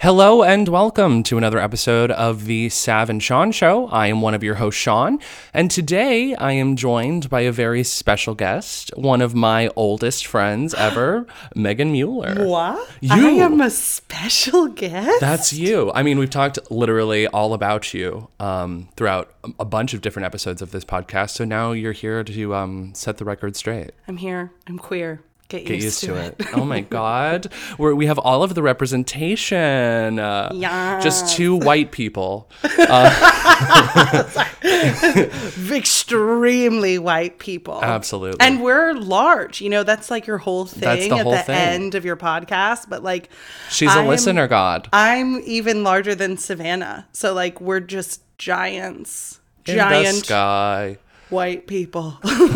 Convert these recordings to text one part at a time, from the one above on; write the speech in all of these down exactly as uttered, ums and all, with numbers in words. Hello and welcome to another episode of the Sav and Sean Show. I am one of your hosts, Sean, and today I am joined by a very special guest, one of my oldest friends ever, Maeghin Mueller. What? You. I am a special guest? That's you. I mean, we've talked literally all about you um, throughout a bunch of different episodes of this podcast, so now you're here to um, set the record straight. I'm here. I'm queer. Get used, Get used to, to it. it. Oh my God. We're, we have all of the representation. Uh, yes. Just two white people. Uh, Extremely white people. Absolutely. And we're large. You know, that's like your whole thing that's the at whole the thing. End of your podcast. But like, she's I'm, a listener, God. I'm even larger than Savannah. So like, we're just giants. In Giant. The sky. White people. They were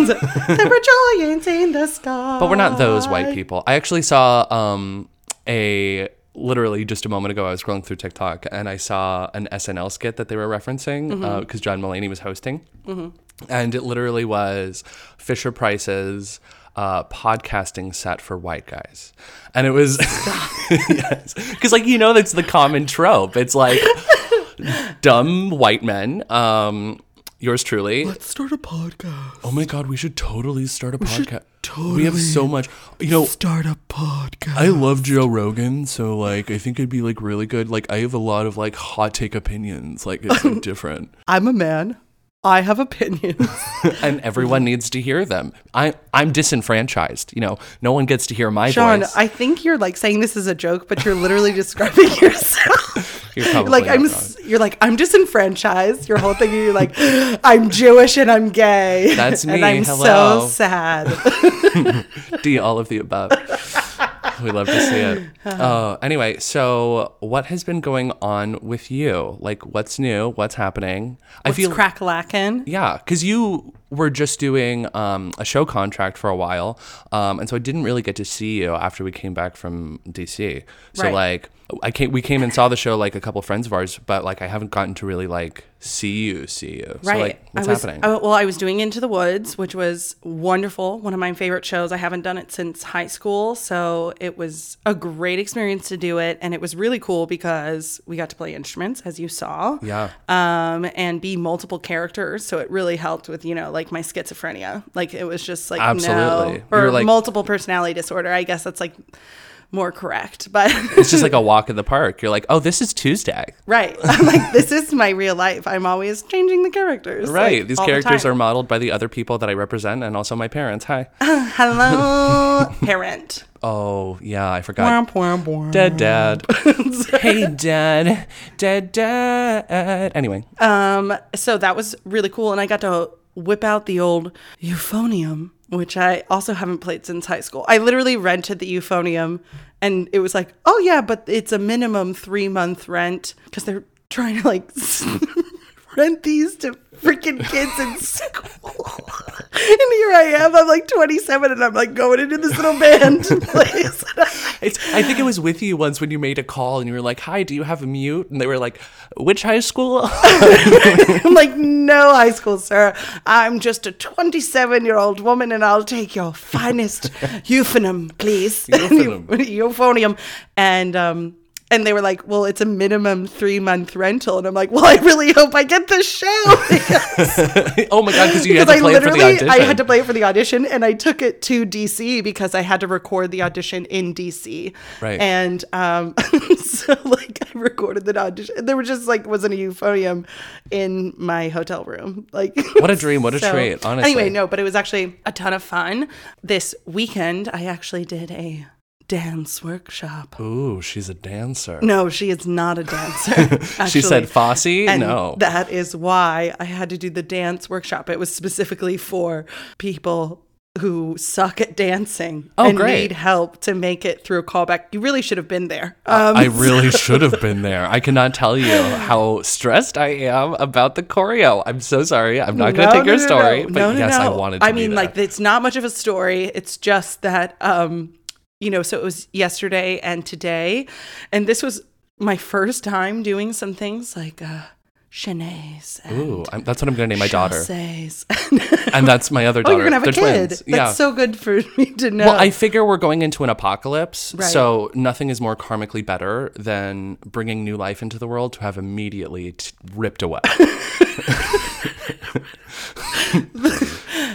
giants in the sky. But we're not those white people. I actually saw um, a, literally just a moment ago, I was scrolling through TikTok and I saw an S N L skit that they were referencing because mm-hmm. uh, John Mulaney was hosting. Mm-hmm. And it literally was Fisher Price's uh, podcasting set for white guys. And it was, yes, because like, you know, that's the common trope. It's like dumb white men. Um, Yours truly. Let's start a podcast. Oh my God, we should totally start a we podcast. Totally we have so much, you know. Start a podcast. I love Joe Rogan, so like I think it'd be like really good. Like I have a lot of like hot take opinions. Like it's so different. I'm a man. I have opinions, and everyone needs to hear them. I I'm disenfranchised. You know, no one gets to hear my Sean, voice. Sean, I think you're like saying this is a joke, but you're literally describing yourself. You're like I'm, wrong. You're like I'm disenfranchised. Your whole thing, you're like, I'm Jewish and I'm gay. That's me. And I'm Hello. So sad. D, all of the above. We love to see it. Uh, anyway, so what has been going on with you? Like, what's new? What's happening? What's I feel crack-lacking? Yeah, because you were just doing um, a show contract for a while, um, and so I didn't really get to see you after we came back from D C. So right. like, I came, we came and saw the show like a couple of friends of ours, but like I haven't gotten to really like see you, see you. Right. So like, what's I was, happening? Uh, well, I was doing Into the Woods, which was wonderful. One of my favorite shows. I haven't done it since high school, so it was a great experience to do it, and it was really cool because we got to play instruments, as you saw. Yeah. Um, and be multiple characters, so it really helped with you know like my schizophrenia. Like it was just like absolutely no, or You're, like, multiple personality disorder. I guess that's like. More correct, but it's just like a walk in the park. You're like, oh, this is Tuesday, right? I'm like, this is my real life. I'm always changing the characters, right? Like, these characters the are modeled by the other people that I represent, and also my parents. Hi, uh, hello, parent. Oh yeah, I forgot. Wham, wham, wham. Dead, dad. Hey, dad, dead, dad. Anyway, um, so that was really cool, and I got to whip out the old euphonium. Which I also haven't played since high school. I literally rented the euphonium and it was like, oh yeah, but it's a minimum three month rent because they're trying to like rent these to freaking kids in school. And here I am, I'm like twenty-seven and I'm like going into this little band place. It's, I think it was with you once when you made a call and you were like, hi, do you have a mute? And they were like, which high school? I'm like, no high school, sir. I'm just a twenty-seven-year-old woman and I'll take your finest euphonium, please. Euphonium. Euphonium. And, um, and they were like, well, it's a minimum three-month rental. And I'm like, well, I really hope I get this show. Oh, my God, because you had to I play it for the audition. I had to play it for the audition, and I took it to D C because I had to record the audition in D C. Right. And um, so, like, I recorded the audition. There were just, like, wasn't a euphonium in my hotel room. Like, what a dream. What a so, treat, honestly. Anyway, no, but it was actually a ton of fun. This weekend, I actually did a dance workshop. Ooh, she's a dancer. No, she is not a dancer. She said Fosse? And no. That is why I had to do the dance workshop. It was specifically for people who suck at dancing oh, and great. need help to make it through a callback. You really should have been there. Um, I really so. should have been there. I cannot tell you how stressed I am about the choreo. I'm so sorry. I'm not no, going to take no, your no, story, no. but no, no, yes, no. I wanted to I mean, there. like, it's not much of a story. It's just that, um, you know, so it was yesterday and today. And this was my first time doing some things like... Uh, Chanaise. Ooh, I'm, that's what I'm going to name my Chanaise. daughter. And that's my other daughter. Oh, you're going to have They're a kid. Twins. That's yeah. so good for me to know. Well, I figure we're going into an apocalypse, right. so nothing is more karmically better than bringing new life into the world to have immediately t- ripped away.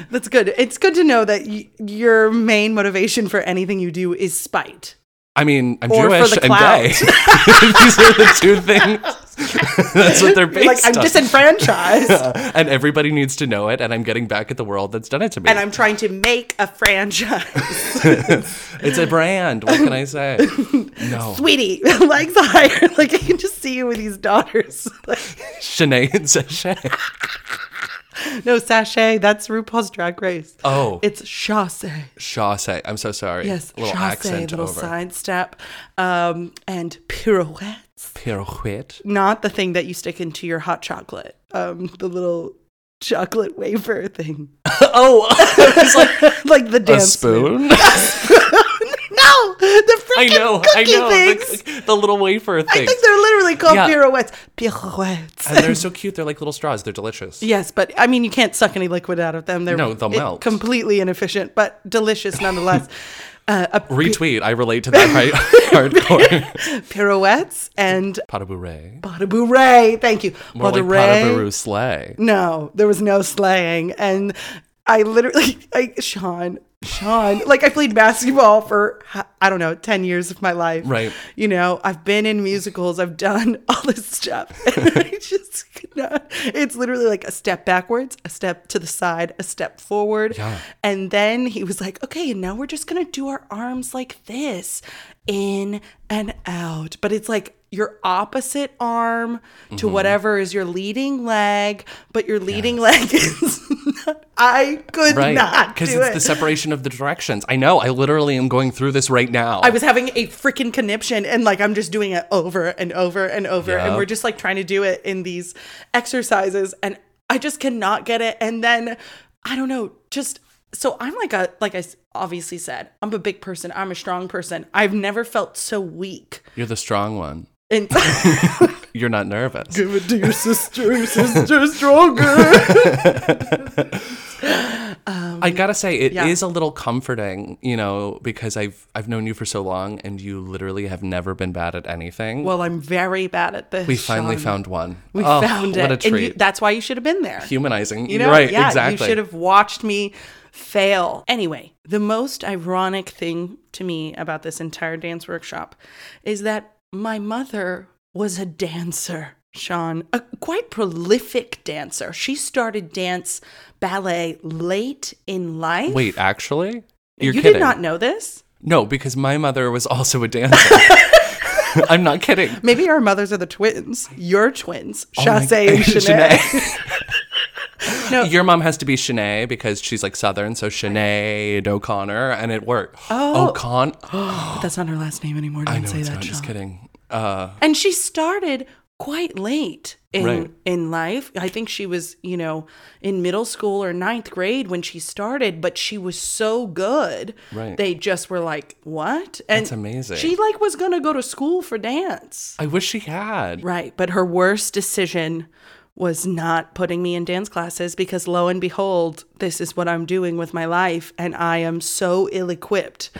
That's good. It's good to know that y- your main motivation for anything you do is spite. I mean, I'm or Jewish and gay. These are the two things. That's what they're based like, on. Like, I'm disenfranchised. And everybody needs to know it, and I'm getting back at the world that's done it to me. And I'm trying to make a franchise. It's a brand. What can I say? No. Sweetie, legs higher. Like, I can just see you with these daughters. Like, Shanae and Sashay. No, Sashay, that's RuPaul's Drag Race. Oh. It's Chasse. Chasse. I'm so sorry. Yes, little Chasse, accent little over. Side step. Um, and pirouettes. Pirouette. Not the thing that you stick into your hot chocolate. Um, the little chocolate wafer thing. Oh. Like, like the dance. A spoon? A spoon. No, the freaking I know, cookie I know, things. The, the little wafer things. I think they're literally called yeah. pirouettes. Pirouettes. And they're so cute. They're like little straws. They're delicious. Yes, but I mean, you can't suck any liquid out of them. They're no, they'll it, melt. Completely inefficient, but delicious nonetheless. uh, a Retweet. Pi- I relate to that right hardcore. Pirouettes and... Pas de bourrée. Pas de bourrée. Thank you. More pas like pas de bourrée sleigh. No, there was no sleighing. And I literally... I, Sean... Sean, like I played basketball for, I don't know, ten years of my life. Right. You know, I've been in musicals. I've done all this stuff. And I just could not. It's literally like a step backwards, a step to the side, a step forward. Yeah. And then he was like, okay, and now we're just going to do our arms like this, in and out. But it's like your opposite arm to mm-hmm. whatever is your leading leg, but your leading yes. leg is not, I could right. not do it. Because it's the separation of the directions. I know. I literally am going through this right now. I was having a freaking conniption, and like I'm just doing it over and over and over. Yep. And we're just like trying to do it in these exercises, and I just cannot get it. And then, I don't know, just... So I'm like a, like I obviously said, I'm a big person. I'm a strong person. I've never felt so weak. You're the strong one. And you're not nervous. Give it to your sister. Your sister's stronger. um, I gotta say, it yeah. is a little comforting, you know, because I've I've known you for so long, and you literally have never been bad at anything. Well, I'm very bad at this. We finally Sean. found one. We oh, found it. What a treat! And you, that's why you should have been there. Humanizing, you know? Right? Yeah, exactly. You should have watched me fail. Anyway, the most ironic thing to me about this entire dance workshop is that my mother was a dancer, Sean, a quite prolific dancer. She started dance ballet late in life. Wait, actually? You're you kidding. Did not know this? No, because my mother was also a dancer. I'm not kidding. Maybe our mothers are the twins. Your twins, oh Chasse and Shanae. No. Your mom has to be Chanaise because she's like Southern, so Sinead O'Connor, and it worked. Oh, O'Con. That's not her last name anymore. Don't I know say it's that. Not, just kidding. Uh, and she started quite late in right. in life. I think she was, you know, in middle school or ninth grade when she started, but she was so good. Right. They just were like, what? And that's amazing. She like was gonna go to school for dance. I wish she had. Right, but her worst decision was not putting me in dance classes, because lo and behold, this is what I'm doing with my life, and I am so ill-equipped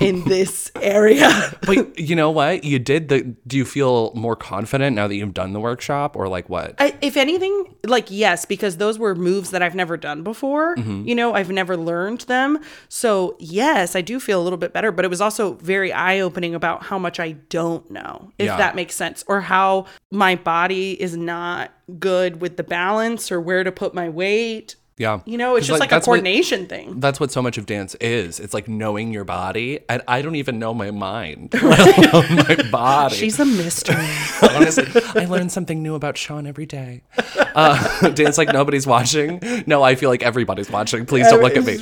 in this area. But you know what? You did the... Do you feel more confident now that you've done the workshop, or like what? I, if anything, like yes, because those were moves that I've never done before. Mm-hmm. You know, I've never learned them. So yes, I do feel a little bit better, but it was also very eye-opening about how much I don't know, if yeah. that makes sense, or how my body is not... good with the balance or where to put my weight. Yeah. You know, it's just like, like a coordination what, thing. That's what so much of dance is. It's like knowing your body. And I don't even know my mind. I don't know my body. She's a mystery. Honestly, I learn something new about Sean every day. Uh, dance like nobody's watching. No, I feel like everybody's watching. Please don't look at me.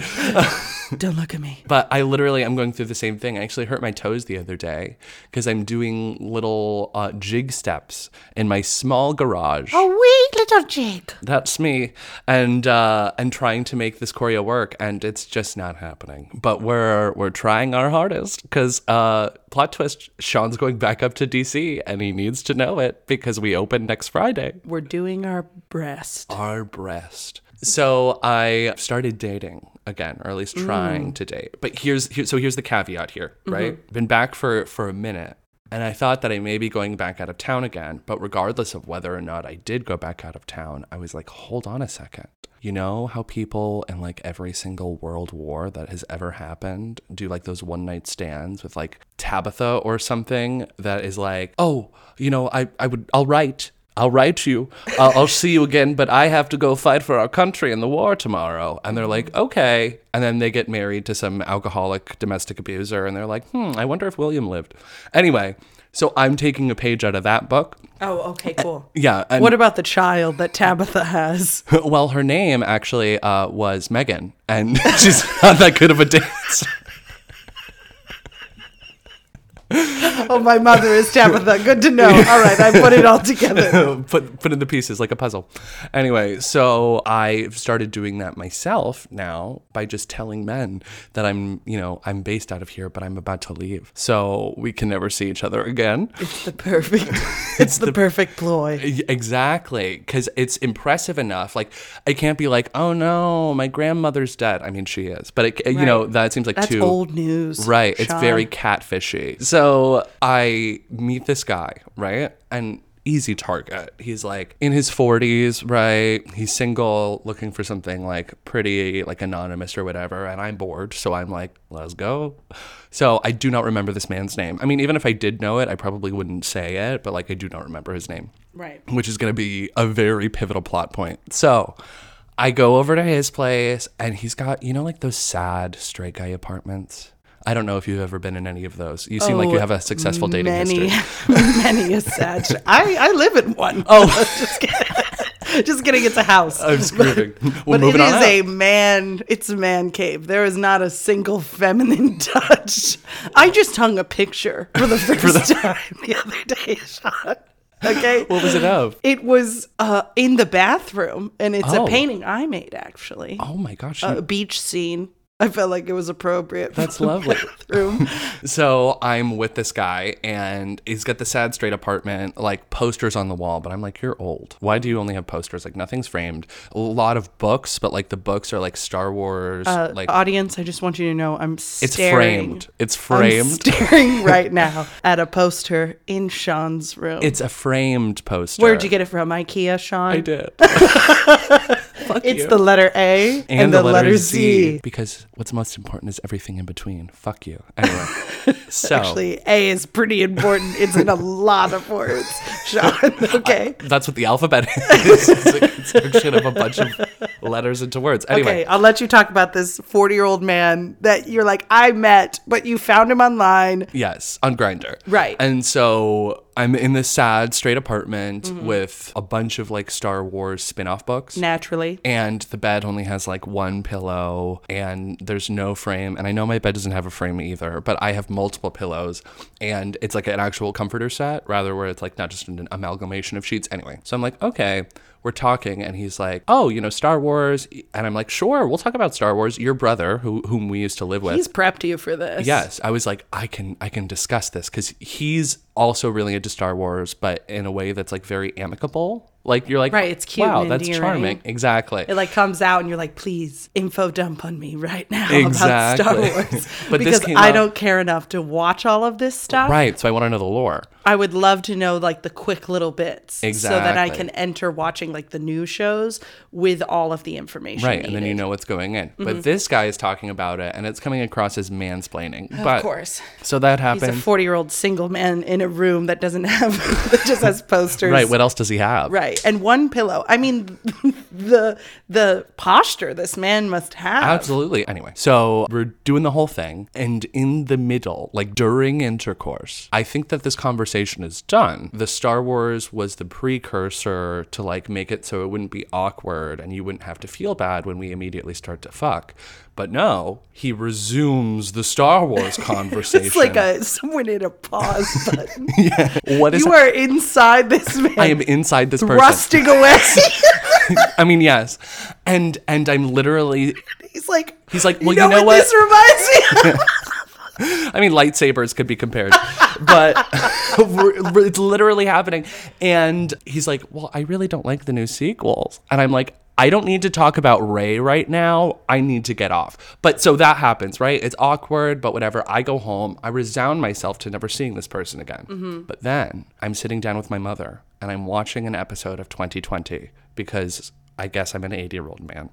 Don't look at me. But I literally am going through the same thing. I actually hurt my toes the other day because I'm doing little uh, jig steps in my small garage. A wee little jig. That's me. And uh, and trying to make this choreo work, and it's just not happening. But we're we're trying our hardest because uh, plot twist, Sean's going back up to D C and he needs to know it because we open next Friday. We're doing our breast. Our breast. So I started dating again, or at least trying mm. to date. But here's here, so here's the caveat here, right? Mm-hmm. Been back for, for a minute, and I thought that I may be going back out of town again. But regardless of whether or not I did go back out of town, I was like, hold on a second. You know how people in like every single world war that has ever happened do like those one night stands with like Tabitha or something that is like, oh, you know, I, I would I'll write. I'll write you. I'll, I'll see you again, but I have to go fight for our country in the war tomorrow. And they're like, okay. And then they get married to some alcoholic domestic abuser. And they're like, hmm, I wonder if William lived. Anyway, so I'm taking a page out of that book. Oh, okay, cool. Uh, yeah. And what about the child that Tabitha has? Well, her name actually uh, was Maeghin. And she's not that good of a dancer. Oh, my mother is Tabitha. Good to know. All right, I put it all together. put put in the pieces like a puzzle. Anyway, so I've started doing that myself now by just telling men that I'm, you know, I'm based out of here, but I'm about to leave, so we can never see each other again. It's the perfect. It's, it's the, the perfect ploy. Exactly, because it's impressive enough. Like I can't be like, oh no, my grandmother's dead. I mean, she is, but it, right. you know, that seems like that's too old news. Right. Sean. It's very catfishy. So. So I meet this guy, right? An easy target. He's like in his forties, right? He's single, looking for something like pretty, like anonymous or whatever. And I'm bored. So I'm like, let's go. So I do not remember this man's name. I mean, even if I did know it, I probably wouldn't say it. But like, I do not remember his name. Right. Which is going to be a very pivotal plot point. So I go over to his place and he's got, you know, like those sad straight guy apartments. I don't know if you've ever been in any of those. You seem oh, like you have a successful dating many, history. Many a such. I, I live in one. Oh. Just kidding. Just kidding. It's a house. I'm screwing. But, well, but it is out. a man. It's a man cave. There is not a single feminine touch. I just hung a picture for the first for the- time the other day, Sean. Okay. What was it of? It was uh, in the bathroom, and it's oh. a painting I made, actually. Oh, my gosh. A beach scene. I felt like it was appropriate. That's lovely. So I'm with this guy, and he's got the sad straight apartment, like posters on the wall. But I'm like, you're old. Why do you only have posters? Like nothing's framed. A lot of books, but like the books are like Star Wars. Uh, like audience, I just want you to know, I'm staring. It's framed. It's framed. I'm staring right now at a poster in Sean's room. It's a framed poster. Where'd you get it from? IKEA, Sean? I did. Fuck it's you. The letter A and, and the, the letter, letter Z. Z. Because what's most important is everything in between. Fuck you. Anyway. So. Actually, A is pretty important. It's in a lot of words, Sean. Okay. I, that's what the alphabet is. It's a constriction of a bunch of letters into words. Anyway. Okay, I'll let you talk about this forty-year-old man that you're like, I met, but you found him online. Yes, on Grindr. Right. And so I'm in this sad straight apartment mm-hmm. with a bunch of like Star Wars spin-off books. Naturally. And the bed only has like one pillow and there's no frame. And I know my bed doesn't have a frame either, but I have multiple pillows and it's like an actual comforter set rather where it's like not just an amalgamation of sheets. Anyway, so I'm like, okay, we're talking and he's like, oh, you know, Star Wars. And I'm like, sure, we'll talk about Star Wars. Your brother, who, whom we used to live with. He's prepped you for this. Yes. I was like, I can, I can discuss this because he's also really into Star Wars, but in a way that's like very amicable. Like you're like, right, it's cute, wow, that's charming. Exactly. It like comes out and you're like, please info dump on me right now exactly. about Star Wars. But because this I up. don't care enough to watch all of this stuff. Right. So I want to know the lore. I would love to know like the quick little bits. Exactly. So that I can enter watching like the new shows with all of the information. Right. Needed. And then you know what's going in. Mm-hmm. But this guy is talking about it and it's coming across as mansplaining. Of but, course. So that happens. He's a forty year old single man in a room that doesn't have, that just has posters. Right. What else does he have? Right. duvet and one pillow. I mean, the the posture this man must have. Absolutely. Anyway, so we're doing the whole thing. And in the middle, like during intercourse, I think that this conversation is done. The Star Wars was the precursor to like make it so it wouldn't be awkward and you wouldn't have to feel bad when we immediately start to fuck. But no, he resumes the Star Wars conversation. It's like a, someone hit a pause button. Yeah. What is you that? Are inside this man. I am inside this person. Rusting away. I mean, yes. And and I'm literally... He's like, he's like well, you know, you know what, what this reminds me of? I mean, lightsabers could be compared, but it's literally happening. And he's like, well, I really don't like the new sequels. And I'm like, I don't need to talk about Rey right now. I need to get off. But so that happens, right? It's awkward, but whatever. I go home. I resound myself to never seeing this person again. Mm-hmm. But then I'm sitting down with my mother and I'm watching an episode of twenty twenty because I guess I'm an eighty-year-old man.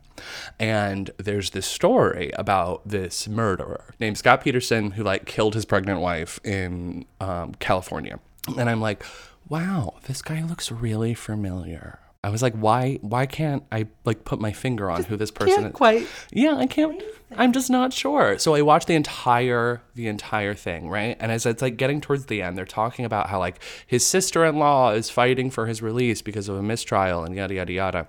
And there's this story about this murderer named Scott Peterson who like killed his pregnant wife in um, California. And I'm like, wow, this guy looks really familiar. I was like, why why can't I like put my finger on just who this person can't is? Quite. Yeah, I can't. I'm just not sure. So I watched the entire the entire thing, right? And as it's like getting towards the end, they're talking about how like his sister-in-law is fighting for his release because of a mistrial and yada yada yada.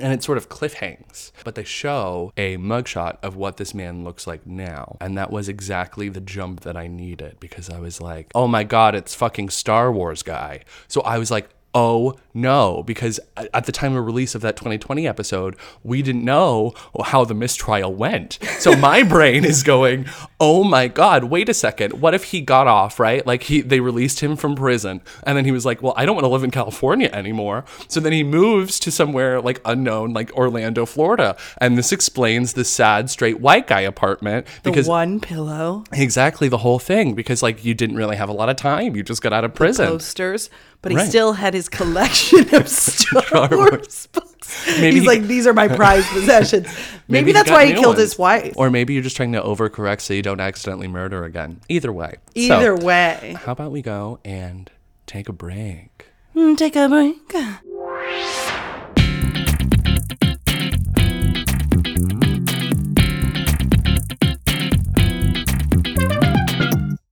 And it sort of cliffhangs, but they show a mugshot of what this man looks like now. And that was exactly the jump that I needed because I was like, oh my God, it's fucking Star Wars guy. So I was like, oh no, because at the time of release of that twenty twenty episode, we didn't know how the mistrial went. So my brain is going, oh my God, wait a second. What if he got off, right? Like he, they released him from prison and then he was like, well, I don't want to live in California anymore. So then he moves to somewhere like unknown, like Orlando, Florida. And this explains the sad straight white guy apartment. Because the one pillow. Exactly, the whole thing. Because like you didn't really have a lot of time. You just got out of prison. The posters. But he right. still had his collection of Star Wars books. Maybe he's he, like, these are my prized possessions. Maybe, maybe that's why he killed ones. his wife. Or maybe you're just trying to overcorrect so you don't accidentally murder again. Either way. Either so, way. How about we go and take a break? Mm, take a break.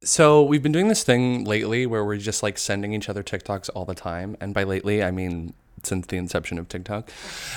So we've been doing this thing lately where we're just like sending each other TikToks all the time. And by lately, I mean since the inception of TikTok.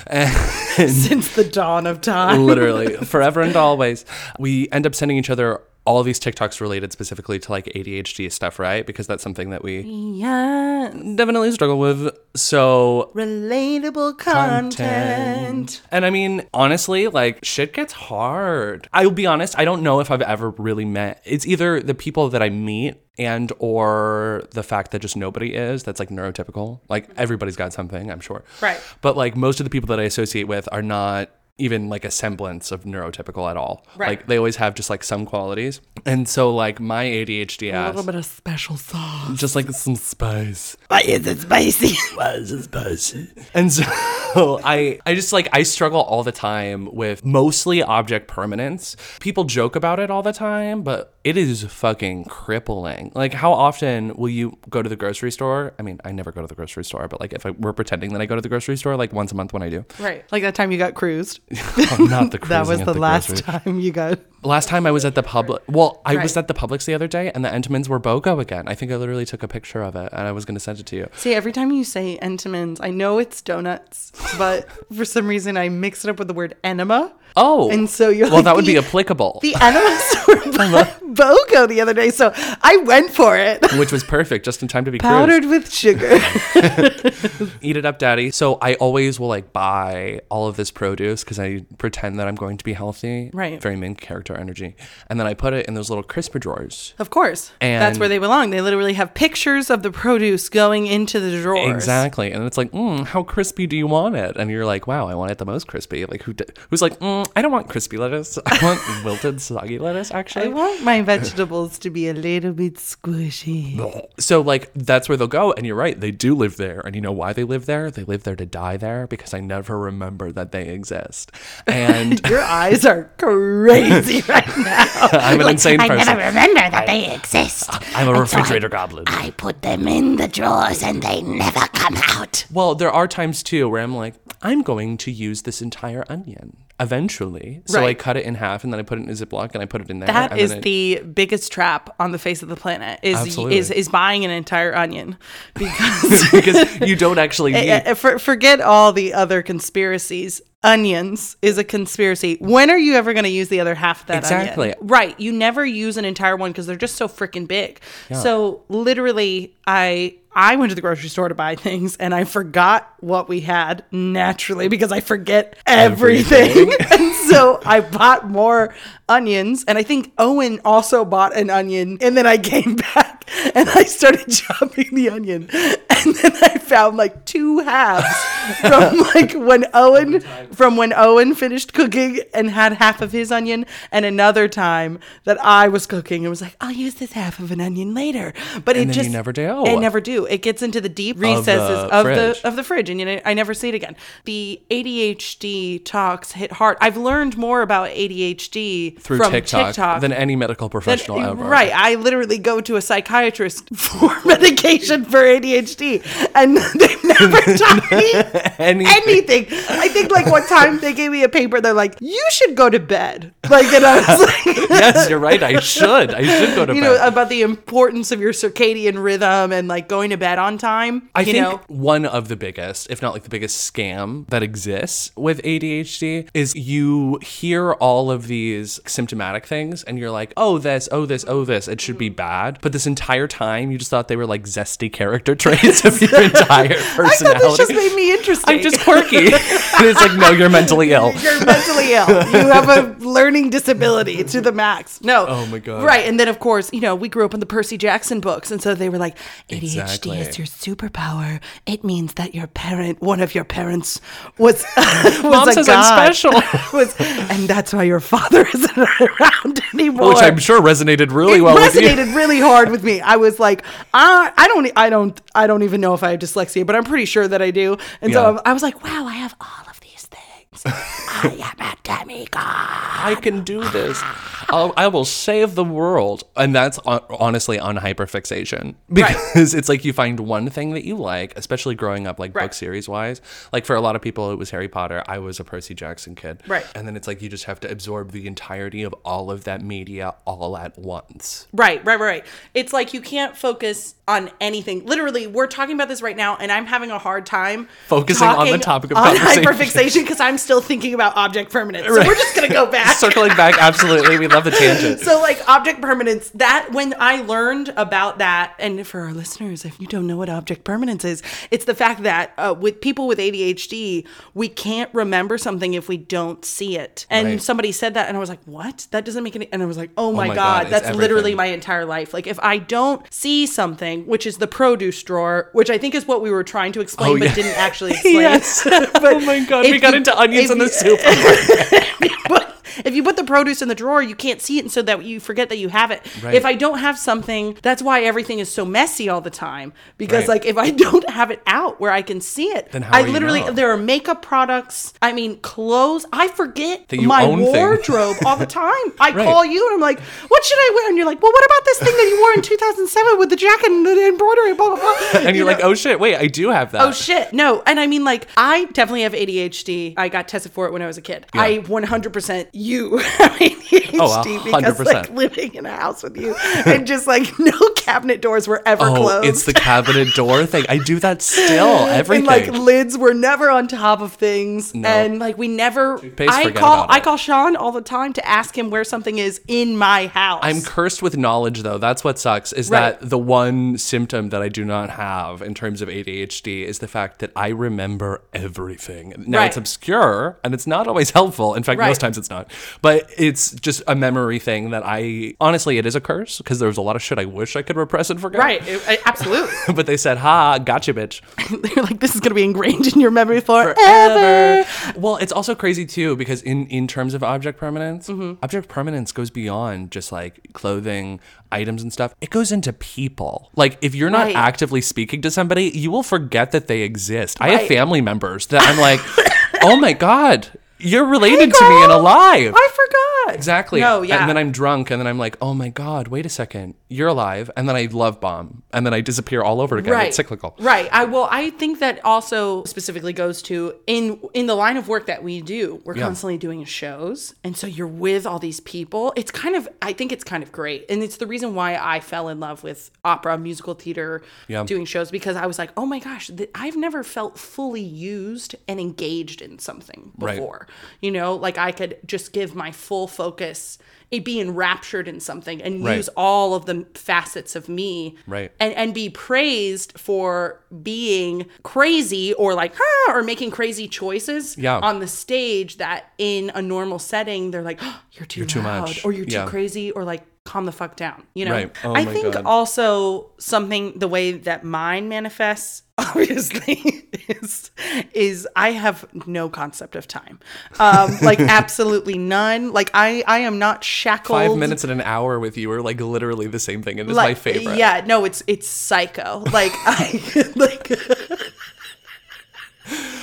And since the dawn of time. Literally, forever and always. We end up sending each other all these TikToks related specifically to like A D H D stuff, right? Because that's something that we yes. definitely struggle with. So relatable content. content. And I mean, honestly, like shit gets hard. I'll be honest. I don't know if I've ever really met. It's either the people that I meet and or the fact that just nobody is that's like neurotypical. Like everybody's got something, I'm sure. Right. But like most of the people that I associate with are not even like a semblance of neurotypical at all. Right. Like they always have just like some qualities. And so like my A D H D ass. A little bit of special sauce. Just like some spice. Why is it spicy? Why is it spicy? And so I, I just like, I struggle all the time with mostly object permanence. People joke about it all the time, but it is fucking crippling. Like how often will you go to the grocery store? I mean, I never go to the grocery store, but like if I were pretending that I go to the grocery store, like once a month when I do. Right. Like that time you got cruised. Oh, not the that was the, the last grocery. time you got last time I was at the Publix. Well, I right. was at the Publix the other day and the Entenmann's were BOGO again. I think I literally took a picture of it and I was going to send it to you. See, every time you say Entenmann's, I know it's donuts, but for some reason I mix it up with the word enema. Oh, and so you're well, like, that would the, be applicable. The enemas were BOGO the other day, so I went for it. Which was perfect, just in time to be powdered cruised. With sugar. Eat it up, daddy. So I always will like buy all of this produce because I pretend that I'm going to be healthy. Right. Very main character energy. And then I put it in those little crisper drawers. Of course. And that's where they belong. They literally have pictures of the produce going into the drawers. Exactly. And it's like, mm, how crispy do you want it? And you're like, wow, I want it the most crispy. Like who? D- who's like, mm, I don't want crispy lettuce. I want wilted soggy lettuce, actually. I want my vegetables to be a little bit squishy. So like, that's where they'll go. And you're right. They do live there. And you know why they live there? They live there to die there because I never remember that they exist. And your eyes are crazy. me right now. I'm an insane I person. I never remember that I, they exist. I'm a refrigerator I, goblin. I put them in the drawers and they never come out. Well, there are times, too, where I'm like, I'm going to use this entire onion eventually. So right. I cut it in half and then I put it in a Ziploc and I put it in there. That and is it... the biggest trap on the face of the planet is is, is buying an entire onion. Because, because you don't actually need... For, forget all the other conspiracies. Onions is a conspiracy. When are you ever going to use the other half of that exactly. onion? Right. You never use an entire one because they're just so freaking big. Yeah. So literally, I... I went to the grocery store to buy things and I forgot what we had naturally because I forget everything. everything. And so I bought more onions and I think Owen also bought an onion and then I came back and I started chopping the onion and then I found like two halves from like when Owen from when Owen finished cooking and had half of his onion and another time that I was cooking and was like, I'll use this half of an onion later. But and it just you never do. I never do. It gets into the deep recesses of the, of the of the fridge, and you know, I never see it again. The A D H D talks hit hard. I've learned more about A D H D through from TikTok, TikTok than any medical professional than, ever. Right. I literally go to a psychiatrist for medication for A D H D, and they've never taught me anything. anything. I think like one time they gave me a paper. They're like, "You should go to bed." Like, and I was like, "Yes, you're right. I should. I should go to you bed." You know about the importance of your circadian rhythm and like going to bed on time. I you think know? One of the biggest, if not like the biggest scam that exists with A D H D is you hear all of these symptomatic things and you're like, oh, this, oh, this, oh, this, it should be bad. But this entire time you just thought they were like zesty character traits of your entire personality. I thought this just made me interesting. I'm just quirky. And it's like, no, you're mentally ill. You're mentally ill. You have a learning disability to the max. No. Oh my God. Right. And then of course, you know, we grew up on the Percy Jackson books. And so they were like, A D H D. Exactly. A D H D is your superpower. It means that your parent, one of your parents, was, was Mom a says god. I'm special. was, and that's why your father isn't around anymore. Which I'm sure resonated really it well. Resonated with you. really hard with me. I was like, I, I don't, I don't, I don't even know if I have dyslexia, but I'm pretty sure that I do. And yeah. so I was like, wow, I have all of these things. I am a demigod. I can do this. I'll, I will save the world. And that's on, honestly on hyperfixation. Because right. it's like you find one thing that you like, especially growing up, like right. book series wise. Like for a lot of people, it was Harry Potter. I was a Percy Jackson kid. Right. And then it's like you just have to absorb the entirety of all of that media all at once. Right, right, right. It's like you can't focus on anything. Literally, we're talking about this right now and I'm having a hard time focusing on the topic of on hyperfixation because I'm still thinking about object permanence. So right. we're just going to go back. Circling back, absolutely. We love the tangent. So like object permanence, that when I learned about that, and for our listeners, if you don't know what object permanence is, it's the fact that uh, with people with A D H D, we can't remember something if we don't see it. And right. somebody said that and I was like, what? That doesn't make any, and I was like, oh my, oh my God, God that's everything. Literally my entire life. Like if I don't see something, which is the produce drawer, which I think is what we were trying to explain, oh, but yeah. didn't actually explain. Yes. But oh my God, we got you, into onions in the soup. If you put the produce in the drawer, you can't see it, and so that you forget that you have it. Right. If I don't have something, that's why everything is so messy all the time. Because right. like if I don't have it out where I can see it, then how I literally you know? There are makeup products. I mean, clothes. I forget my wardrobe all the time. I right. call you and I'm like, "What should I wear?" And you're like, "Well, what about this thing that you wore in two thousand seven with the jacket and the embroidery?" Blah blah blah. And you you're know? Like, "Oh shit, wait, I do have that." Oh shit, no. And I mean, like, I definitely have A D H D. I got tested for it when I was a kid. Yeah. I one hundred percent. You have A D H D oh, one hundred percent. Because like living in a house with you and just like no cabinet doors were ever oh, closed. It's the cabinet door thing. I do that still. Everything. And like lids were never on top of things. No. And like we never. Toothpaste, I call I call Sean all the time to ask him where something is in my house. I'm cursed with knowledge though. That's what sucks. Is right. that the one symptom that I do not have in terms of A D H D is the fact that I remember everything. Now right. it's obscure and it's not always helpful. In fact, right. most times it's not. But it's just a memory thing that I, honestly, it is a curse because there was a lot of shit I wish I could repress and forget. Right, it, I, absolutely. But they said, ha, gotcha, bitch. They're like, this is going to be ingrained in your memory forever. forever. Well, it's also crazy, too, because in, in terms of object permanence, mm-hmm. object permanence goes beyond just like clothing, items and stuff. It goes into people. Like, if you're not right. actively speaking to somebody, you will forget that they exist. Right. I have family members that I'm like, oh my God. You're related hey girl, to me and alive. I forgot. good. Exactly. No, yeah. And then I'm drunk, and then I'm like, oh my God, wait a second, you're alive. And then I love bomb, and then I disappear all over again. Right. It's cyclical. Right. I well, I think that also specifically goes to in in the line of work that we do, we're yeah. constantly doing shows, and so you're with all these people. It's kind of, I think it's kind of great, and it's the reason why I fell in love with opera, musical theater, yeah. doing shows, because I was like, oh my gosh, th- I've never felt fully used and engaged in something before. Right. You know, like I could just give my full focus, it be enraptured in something and right. use all of the facets of me, right. and, and be praised for being crazy or like, ah, or making crazy choices yeah. on the stage that in a normal setting, they're like, oh, you're too you're loud too much. Or you're yeah. too crazy or like, calm the fuck down, you know? Right. Oh, I think God. Also something, the way that mine manifests, obviously, is, is I have no concept of time. Um, like, absolutely none. Like, I, I am not shackled. Five minutes and an hour with you are, like, literally the same thing. And it's like, my favorite. Yeah, no, it's it's psycho. Like, I... like.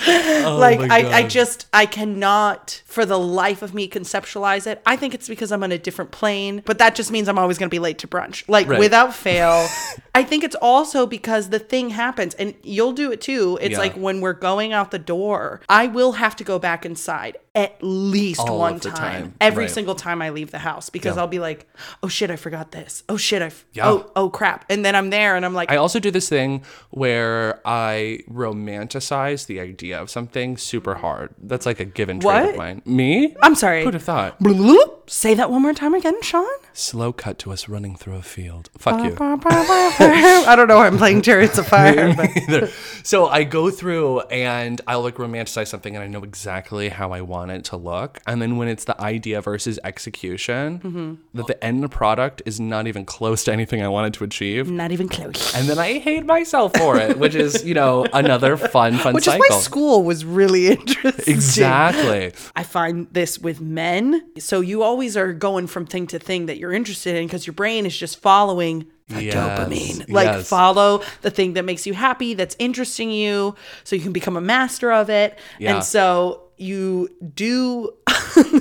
Oh like I, I just I cannot for the life of me conceptualize it. I think it's because I'm on a different plane, but that just means I'm always going to be late to brunch, like right. without fail. I think it's also because the thing happens, and you'll do it too. It's yeah. like when we're going out the door, I will have to go back inside at least All one time. time every right. single time I leave the house, because yeah. I'll be like, oh shit, I forgot this, oh shit, I f- yeah. oh oh crap, and then I'm there and I'm like, I also do this thing where I romanticize the idea of something super hard. That's like a given trait what? of mine. Me? I'm sorry, who'd have thought? Bloop. Say that one more time again, Sean. Slow cut to us running through a field. Fuck you. I don't know why I'm playing Chariots of Fire. But. So I go through and I'll like romanticize something and I know exactly how I want it to look. And then when it's the idea versus execution, mm-hmm. that the end product is not even close to anything I wanted to achieve. Not even close. And then I hate myself for it, which is, you know, another fun, fun which cycle. Which is why school was really interesting. Exactly. I find this with men. So you always are going from thing to thing that you're interested in because your brain is just following the yes. dopamine. Like yes. follow the thing that makes you happy, that's interesting you, so you can become a master of it. Yeah. And so you do,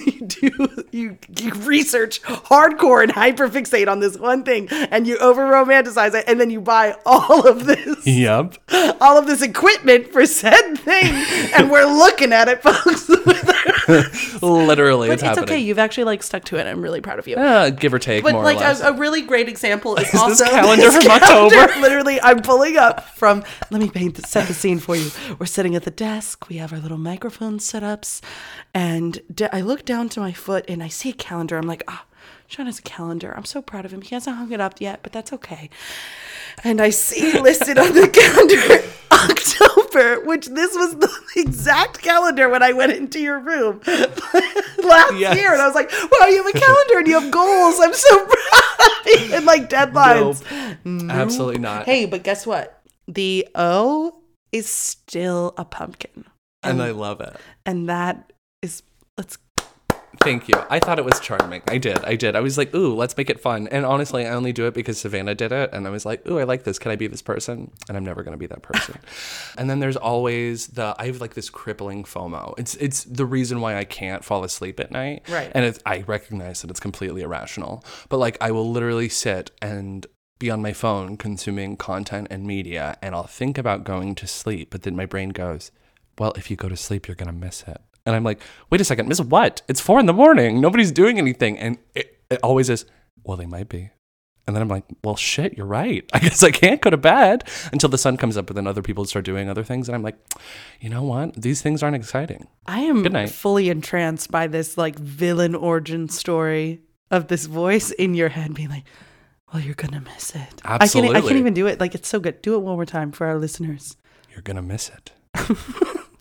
you do, you, you research hardcore and hyperfixate on this one thing and you over romanticize it. And then you buy all of this, yep, all of this equipment for said thing. And we're looking at it, folks. Literally, but it's, it's happening. Okay. You've actually like stuck to it. I'm really proud of you. Uh, give or take, but more like or less. A, a really great example is, is also this calendar this from calendar, October. Literally, I'm pulling up from. Let me paint the, set the scene for you. We're sitting at the desk. We have our little microphone setups, and d- I look down to my foot and I see a calendar. I'm like, ah. Oh. Sean has a calendar. I'm so proud of him. He hasn't hung it up yet, but that's okay. And I see listed on the calendar October, which this was the exact calendar when I went into your room last yes. year. And I was like, wow, you have a calendar and you have goals. I'm so proud. And like deadlines. Nope. Nope. Absolutely not. Hey, but guess what? The O is still a pumpkin. And, and I love it. And that is, let's thank you. I thought it was charming. I did. I did. I was like, ooh, let's make it fun. And honestly, I only do it because Savannah did it. And I was like, ooh, I like this. Can I be this person? And I'm never going to be that person. And then there's always the, I have like this crippling FOMO. It's it's the reason why I can't fall asleep at night. Right. And it's, I recognize that it's completely irrational. But like, I will literally sit and be on my phone consuming content and media. And I'll think about going to sleep. But then my brain goes, well, if you go to sleep, you're going to miss it. And I'm like, wait a second, miss what? It's four in the morning. Nobody's doing anything. And it, it always is, well, they might be. And then I'm like, well, shit, you're right. I guess I can't go to bed until the sun comes up. And then other people start doing other things. And I'm like, you know what? These things aren't exciting. I am fully entranced by this like villain origin story of this voice in your head being like, well, you're going to miss it. Absolutely. I can't, I can't even do it. Like, it's so good. Do it one more time for our listeners. You're going to miss it.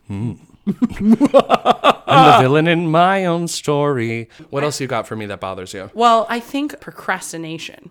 Hmm. I'm the villain in my own story. What else you got for me that bothers you? Well, I think procrastination.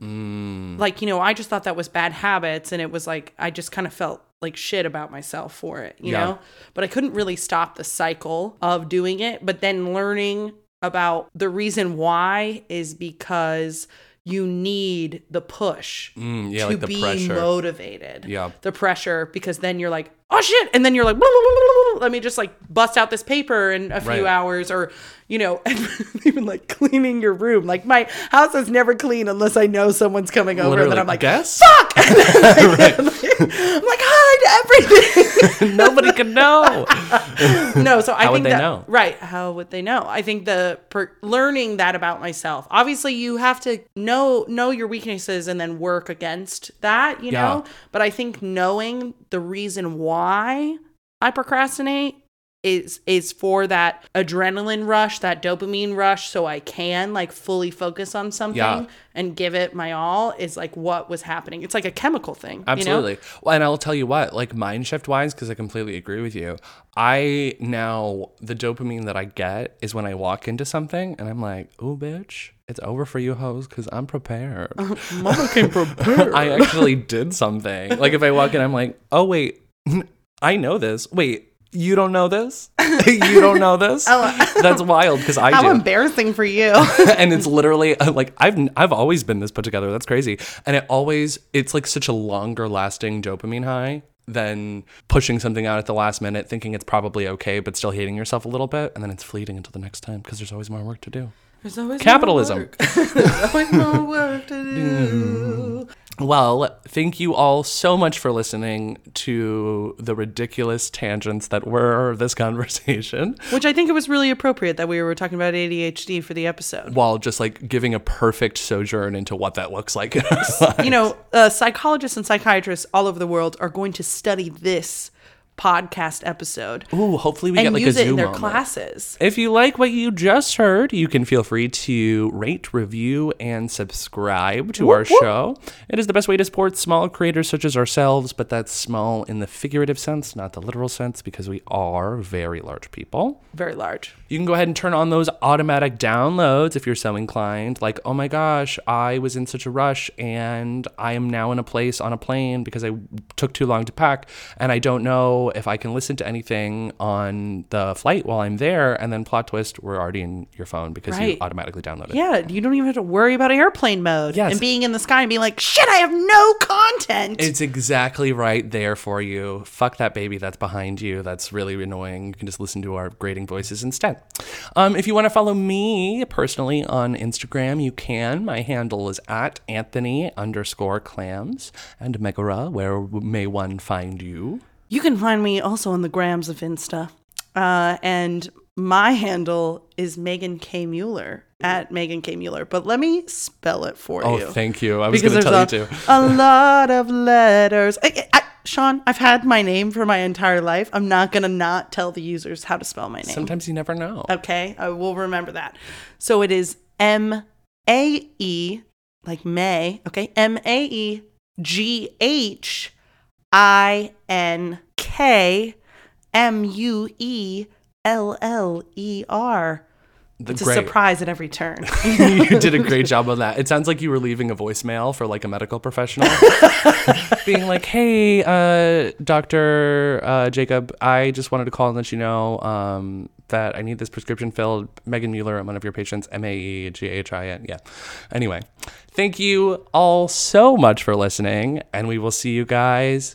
Mm. Like, you know, I just thought that was bad habits, and it was like I just kind of felt like shit about myself for it, you yeah. know? But I couldn't really stop the cycle of doing it. But then learning about the reason why is because you need the push mm, yeah, to like the be pressure. motivated. Yeah. The pressure, because then you're like, oh shit. And then you're like, blah, blah, blah, blah, blah. oh, let me just like bust out this paper in a few right. hours, or, you know, even like cleaning your room. Like my house is never clean unless I know someone's coming over. Literally, and then I'm like, guess? Fuck. And then, like, right. I'm, like, I'm like, hide everything. Nobody can know. No. So I How think would they that, know? Right. How would they know? I think the per- learning that about myself, obviously you have to know, know your weaknesses and then work against that, you yeah. know, but I think knowing the reason why I procrastinate is is for that adrenaline rush, that dopamine rush, so I can like fully focus on something yeah. and give it my all, is like what was happening. It's like a chemical thing. Absolutely. You know? Well, and I'll tell you what, like mind shift wise, because I completely agree with you. I now, the dopamine that I get is when I walk into something and I'm like, oh, bitch, it's over for you hoes, because I'm prepared. Uh, Mama came prepared. I actually did something. Like if I walk in, I'm like, oh, wait, I know this. Wait. You don't know this? You don't know this? Oh. That's wild, because I How do. How embarrassing for you. And it's literally like, I've I've always been this put together. That's crazy. And it always, it's like such a longer lasting dopamine high than pushing something out at the last minute, thinking it's probably okay, but still hating yourself a little bit. And then it's fleeting until the next time, because there's always more work to do. There's always Capitalism. More work. There's always more work to do. Mm. Well, thank you all so much for listening to the ridiculous tangents that were this conversation. Which I think it was really appropriate that we were talking about A D H D for the episode. While just like giving a perfect sojourn into what that looks like in our lives. You know, uh, psychologists and psychiatrists all over the world are going to study this podcast episode. Ooh, hopefully we get like a Zoom moment. And use it in their classes. If you like what you just heard, you can feel free to rate, review, and subscribe to whoop, our whoop. show. It is the best way to support small creators such as ourselves, but that's small in the figurative sense, not the literal sense, because we are very large people. Very large. You can go ahead and turn on those automatic downloads if you're so inclined. Like, oh my gosh, I was in such a rush, and I am now in a place on a plane because I took too long to pack, and I don't know if I can listen to anything on the flight while I'm there. And then plot twist, we're already in your phone because right. you automatically download it. Yeah, you don't even have to worry about airplane mode yes. and being in the sky and being like, shit, I have no content. It's exactly right there for you. Fuck that baby that's behind you. That's really annoying. You can just listen to our grating voices instead. Um, if you want to follow me personally on Instagram, you can. My handle is at Anthony underscore clams. And Megara, where may one find you? You can find me also on the grams of Insta. Uh, and my handle is Maeghin K. Mueller, at Maeghin K. Mueller. But let me spell it for oh, you. Oh, thank you. I was going to tell a, you too. A lot of letters. I, I, Sean, I've had my name for my entire life. I'm not going to not tell the users how to spell my name. Sometimes you never know. Okay, I will remember that. So it is M A E, like May, okay, M A E G H I N K M U E L L E R. The it's great. a surprise at every turn. You did a great job on that. It sounds like you were leaving a voicemail for like a medical professional. Being like, hey, uh, Doctor Uh, Jacob, I just wanted to call and let you know um, that I need this prescription filled. Maeghin Mueller, I'm one of your patients. M A E G H I N. Yeah. Anyway, thank you all so much for listening. And we will see you guys